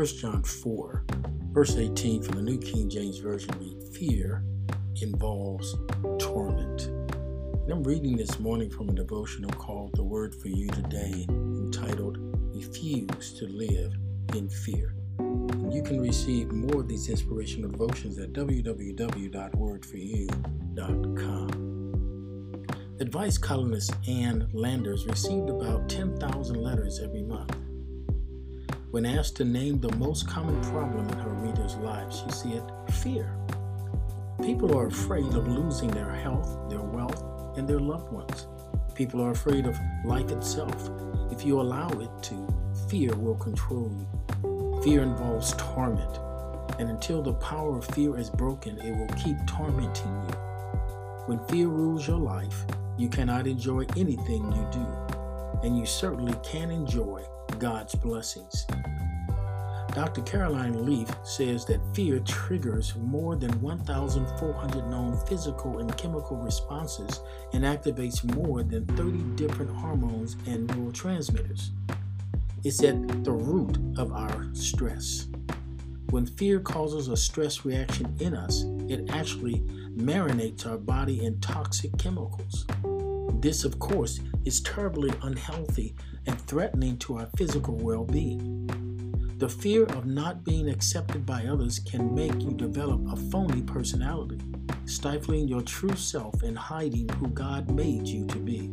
1 John 4, verse 18 from the New King James Version reads, "Fear involves torment." And I'm reading this morning from a devotional called The Word for You Today, entitled, "Refuse to Live in Fear." And you can receive more of these inspirational devotions at www.wordforyou.com. Advice columnist Ann Landers received about 10,000 letters every month. When asked to name the most common problem in her readers' lives, she said, "Fear." People are afraid of losing their health, their wealth, and their loved ones. People are afraid of life itself. If you allow it to, fear will control you. Fear involves torment, and until the power of fear is broken, it will keep tormenting you. When fear rules your life, you cannot enjoy anything you do, and you certainly can't enjoy God's blessings. Dr. Caroline Leaf says that fear triggers more than 1,400 known physical and chemical responses and activates more than 30 different hormones and neurotransmitters. It's at the root of our stress. When fear causes a stress reaction in us, it actually marinates our body in toxic chemicals. This, of course, is terribly unhealthy and threatening to our physical well-being. The fear of not being accepted by others can make you develop a phony personality, stifling your true self and hiding who God made you to be.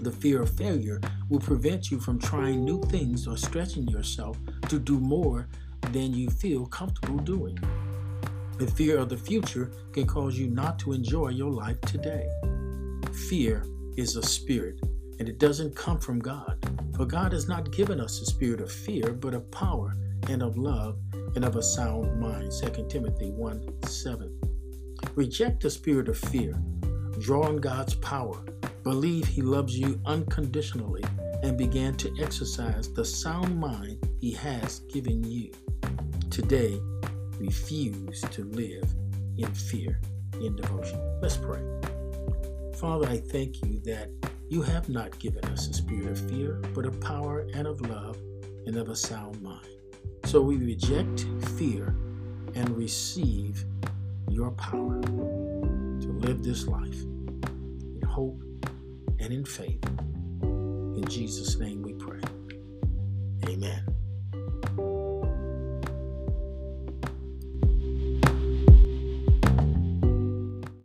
The fear of failure will prevent you from trying new things or stretching yourself to do more than you feel comfortable doing. The fear of the future can cause you not to enjoy your life today. Fear is a spirit, and it doesn't come from God, for God has not given us a spirit of fear, but of power and of love and of a sound mind. 2 Timothy 1:7. Reject the spirit of fear. Draw on God's power. Believe He loves you unconditionally, and begin to exercise the sound mind He has given you. Today, refuse to live in fear in devotion. Let's pray. Father, I thank you that you have not given us a spirit of fear, but of power and of love and of a sound mind. So we reject fear and receive your power to live this life in hope and in faith. In Jesus' name we pray. Amen.